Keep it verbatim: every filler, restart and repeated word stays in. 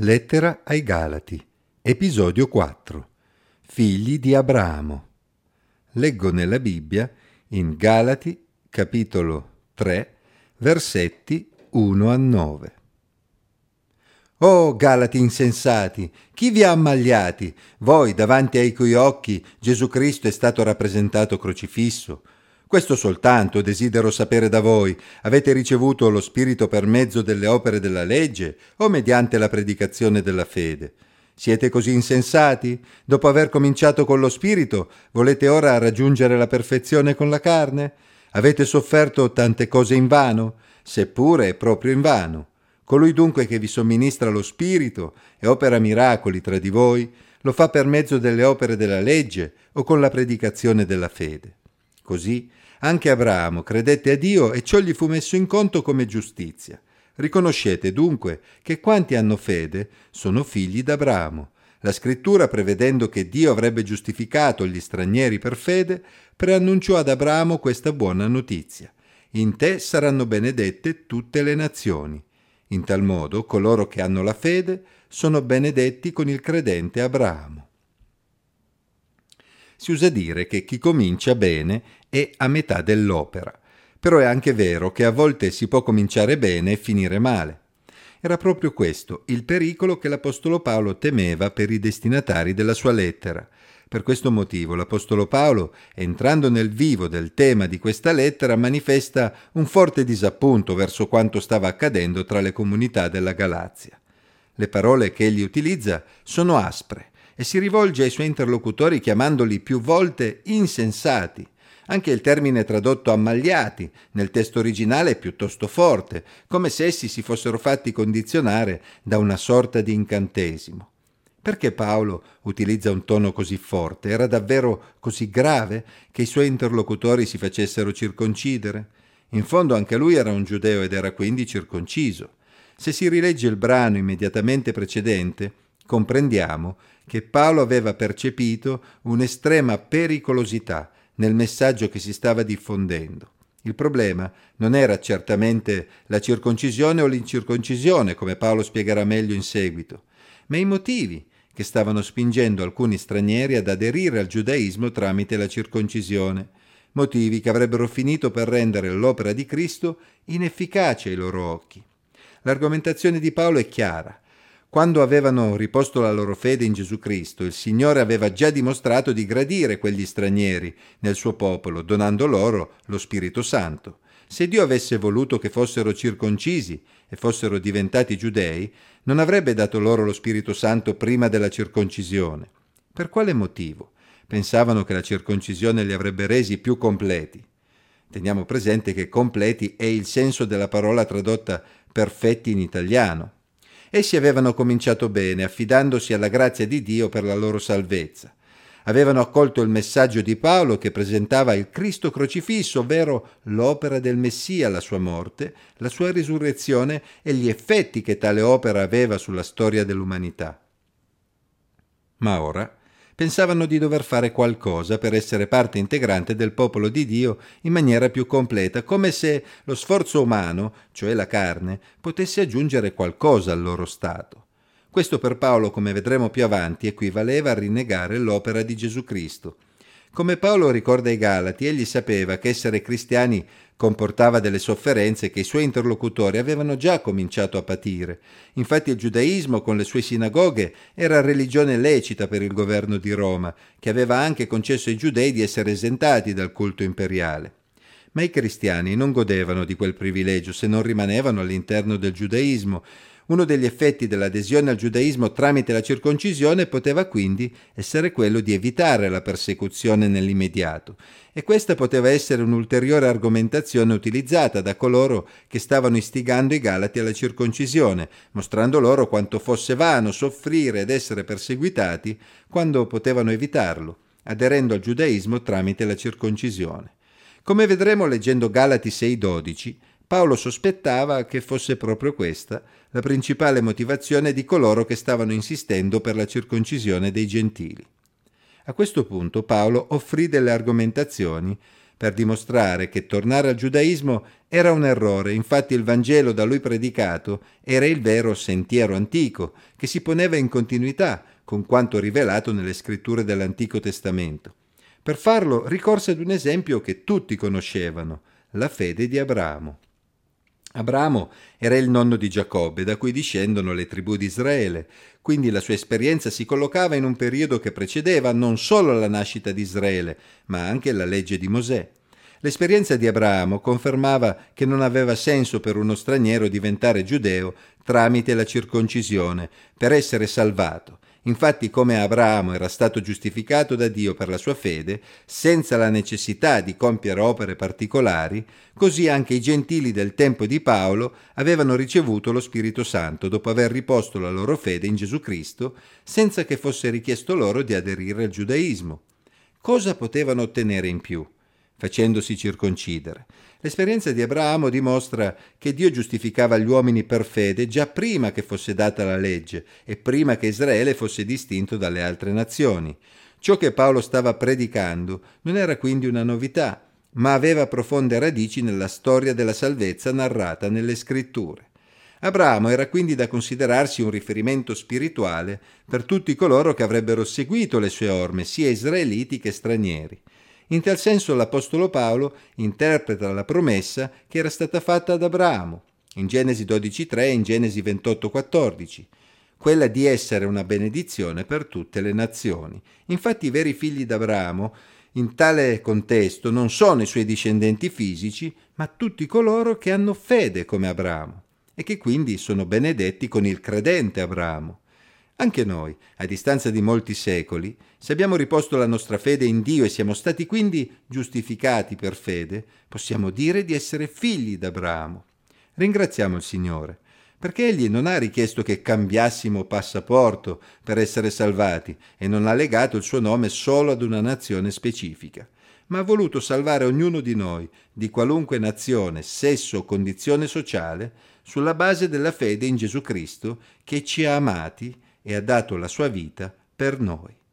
Lettera ai Galati, episodio quattro. Figli di Abramo. Leggo nella Bibbia in Galati, capitolo tre, versetti uno a nove. «Oh, Galati insensati, chi vi ha ammagliati? Voi, davanti ai cui occhi Gesù Cristo è stato rappresentato crocifisso. Questo soltanto desidero sapere da voi: avete ricevuto lo Spirito per mezzo delle opere della legge o mediante la predicazione della fede? Siete così insensati? Dopo aver cominciato con lo Spirito, volete ora raggiungere la perfezione con la carne? Avete sofferto tante cose invano, seppure è proprio invano. Colui dunque che vi somministra lo Spirito e opera miracoli tra di voi, lo fa per mezzo delle opere della legge o con la predicazione della fede? Così anche Abramo credette a Dio e ciò gli fu messo in conto come giustizia. Riconoscete dunque che quanti hanno fede sono figli d'Abramo. La scrittura, prevedendo che Dio avrebbe giustificato gli stranieri per fede, preannunciò ad Abramo questa buona notizia: in te saranno benedette tutte le nazioni. In tal modo coloro che hanno la fede sono benedetti con il credente Abramo». Si usa dire che chi comincia bene è a metà dell'opera, però è anche vero che a volte si può cominciare bene e finire male. Era proprio questo il pericolo che l'Apostolo Paolo temeva per i destinatari della sua lettera. Per questo motivo l'Apostolo Paolo, entrando nel vivo del tema di questa lettera, manifesta un forte disappunto verso quanto stava accadendo tra le comunità della Galazia. Le parole che egli utilizza sono aspre, e si rivolge ai suoi interlocutori chiamandoli più volte insensati. Anche il termine tradotto ammagliati nel testo originale è piuttosto forte, come se essi si fossero fatti condizionare da una sorta di incantesimo. Perché Paolo utilizza un tono così forte? Era davvero così grave che i suoi interlocutori si facessero circoncidere? In fondo anche lui era un giudeo ed era quindi circonciso. Se si rilegge il brano immediatamente precedente, comprendiamo che Paolo aveva percepito un'estrema pericolosità nel messaggio che si stava diffondendo. Il problema non era certamente la circoncisione o l'incirconcisione, come Paolo spiegherà meglio in seguito, ma i motivi che stavano spingendo alcuni stranieri ad aderire al giudaismo tramite la circoncisione, motivi che avrebbero finito per rendere l'opera di Cristo inefficace ai loro occhi. L'argomentazione di Paolo è chiara. Quando avevano riposto la loro fede in Gesù Cristo, il Signore aveva già dimostrato di gradire quegli stranieri nel suo popolo, donando loro lo Spirito Santo. Se Dio avesse voluto che fossero circoncisi e fossero diventati giudei, non avrebbe dato loro lo Spirito Santo prima della circoncisione. Per quale motivo? Pensavano che la circoncisione li avrebbe resi più completi. Teniamo presente che completi è il senso della parola tradotta perfetti in italiano. Essi avevano cominciato bene, affidandosi alla grazia di Dio per la loro salvezza. Avevano accolto il messaggio di Paolo che presentava il Cristo crocifisso, ovvero l'opera del Messia, la sua morte, la sua risurrezione e gli effetti che tale opera aveva sulla storia dell'umanità. Ma ora pensavano di dover fare qualcosa per essere parte integrante del popolo di Dio in maniera più completa, come se lo sforzo umano, cioè la carne, potesse aggiungere qualcosa al loro stato. Questo per Paolo, come vedremo più avanti, equivaleva a rinnegare l'opera di Gesù Cristo. Come Paolo ricorda ai Galati, egli sapeva che essere cristiani comportava delle sofferenze che i suoi interlocutori avevano già cominciato a patire. Infatti il giudaismo, con le sue sinagoghe, era religione lecita per il governo di Roma, che aveva anche concesso ai giudei di essere esentati dal culto imperiale. Ma i cristiani non godevano di quel privilegio se non rimanevano all'interno del giudaismo. Uno degli effetti dell'adesione al giudaismo tramite la circoncisione poteva quindi essere quello di evitare la persecuzione nell'immediato, e questa poteva essere un'ulteriore argomentazione utilizzata da coloro che stavano istigando i Galati alla circoncisione, mostrando loro quanto fosse vano soffrire ed essere perseguitati quando potevano evitarlo, aderendo al giudaismo tramite la circoncisione. Come vedremo leggendo Galati sei dodici, Paolo sospettava che fosse proprio questa la principale motivazione di coloro che stavano insistendo per la circoncisione dei gentili. A questo punto Paolo offrì delle argomentazioni per dimostrare che tornare al giudaismo era un errore. Infatti il Vangelo da lui predicato era il vero sentiero antico, che si poneva in continuità con quanto rivelato nelle scritture dell'Antico Testamento. Per farlo ricorse ad un esempio che tutti conoscevano, la fede di Abramo. Abramo era il nonno di Giacobbe, da cui discendono le tribù di Israele, quindi la sua esperienza si collocava in un periodo che precedeva non solo la nascita di Israele, ma anche la legge di Mosè. L'esperienza di Abramo confermava che non aveva senso per uno straniero diventare giudeo tramite la circoncisione per essere salvato. Infatti, come Abramo era stato giustificato da Dio per la sua fede, senza la necessità di compiere opere particolari, così anche i gentili del tempo di Paolo avevano ricevuto lo Spirito Santo dopo aver riposto la loro fede in Gesù Cristo, senza che fosse richiesto loro di aderire al giudaismo. Cosa potevano ottenere in più? Facendosi circoncidere. L'esperienza di Abramo dimostra che Dio giustificava gli uomini per fede già prima che fosse data la legge e prima che Israele fosse distinto dalle altre nazioni. Ciò che Paolo stava predicando non era quindi una novità, ma aveva profonde radici nella storia della salvezza narrata nelle Scritture. Abramo era quindi da considerarsi un riferimento spirituale per tutti coloro che avrebbero seguito le sue orme, sia israeliti che stranieri. In tal senso l'Apostolo Paolo interpreta la promessa che era stata fatta ad Abramo, in Genesi dodici tre e in Genesi ventotto quattordici, quella di essere una benedizione per tutte le nazioni. Infatti i veri figli d'Abramo, in tale contesto, non sono i suoi discendenti fisici, ma tutti coloro che hanno fede come Abramo e che quindi sono benedetti con il credente Abramo. Anche noi, a distanza di molti secoli, se abbiamo riposto la nostra fede in Dio e siamo stati quindi giustificati per fede, possiamo dire di essere figli d'Abramo. Ringraziamo il Signore, perché Egli non ha richiesto che cambiassimo passaporto per essere salvati e non ha legato il suo nome solo ad una nazione specifica, ma ha voluto salvare ognuno di noi, di qualunque nazione, sesso o condizione sociale, sulla base della fede in Gesù Cristo, che ci ha amati e ha dato la sua vita per noi.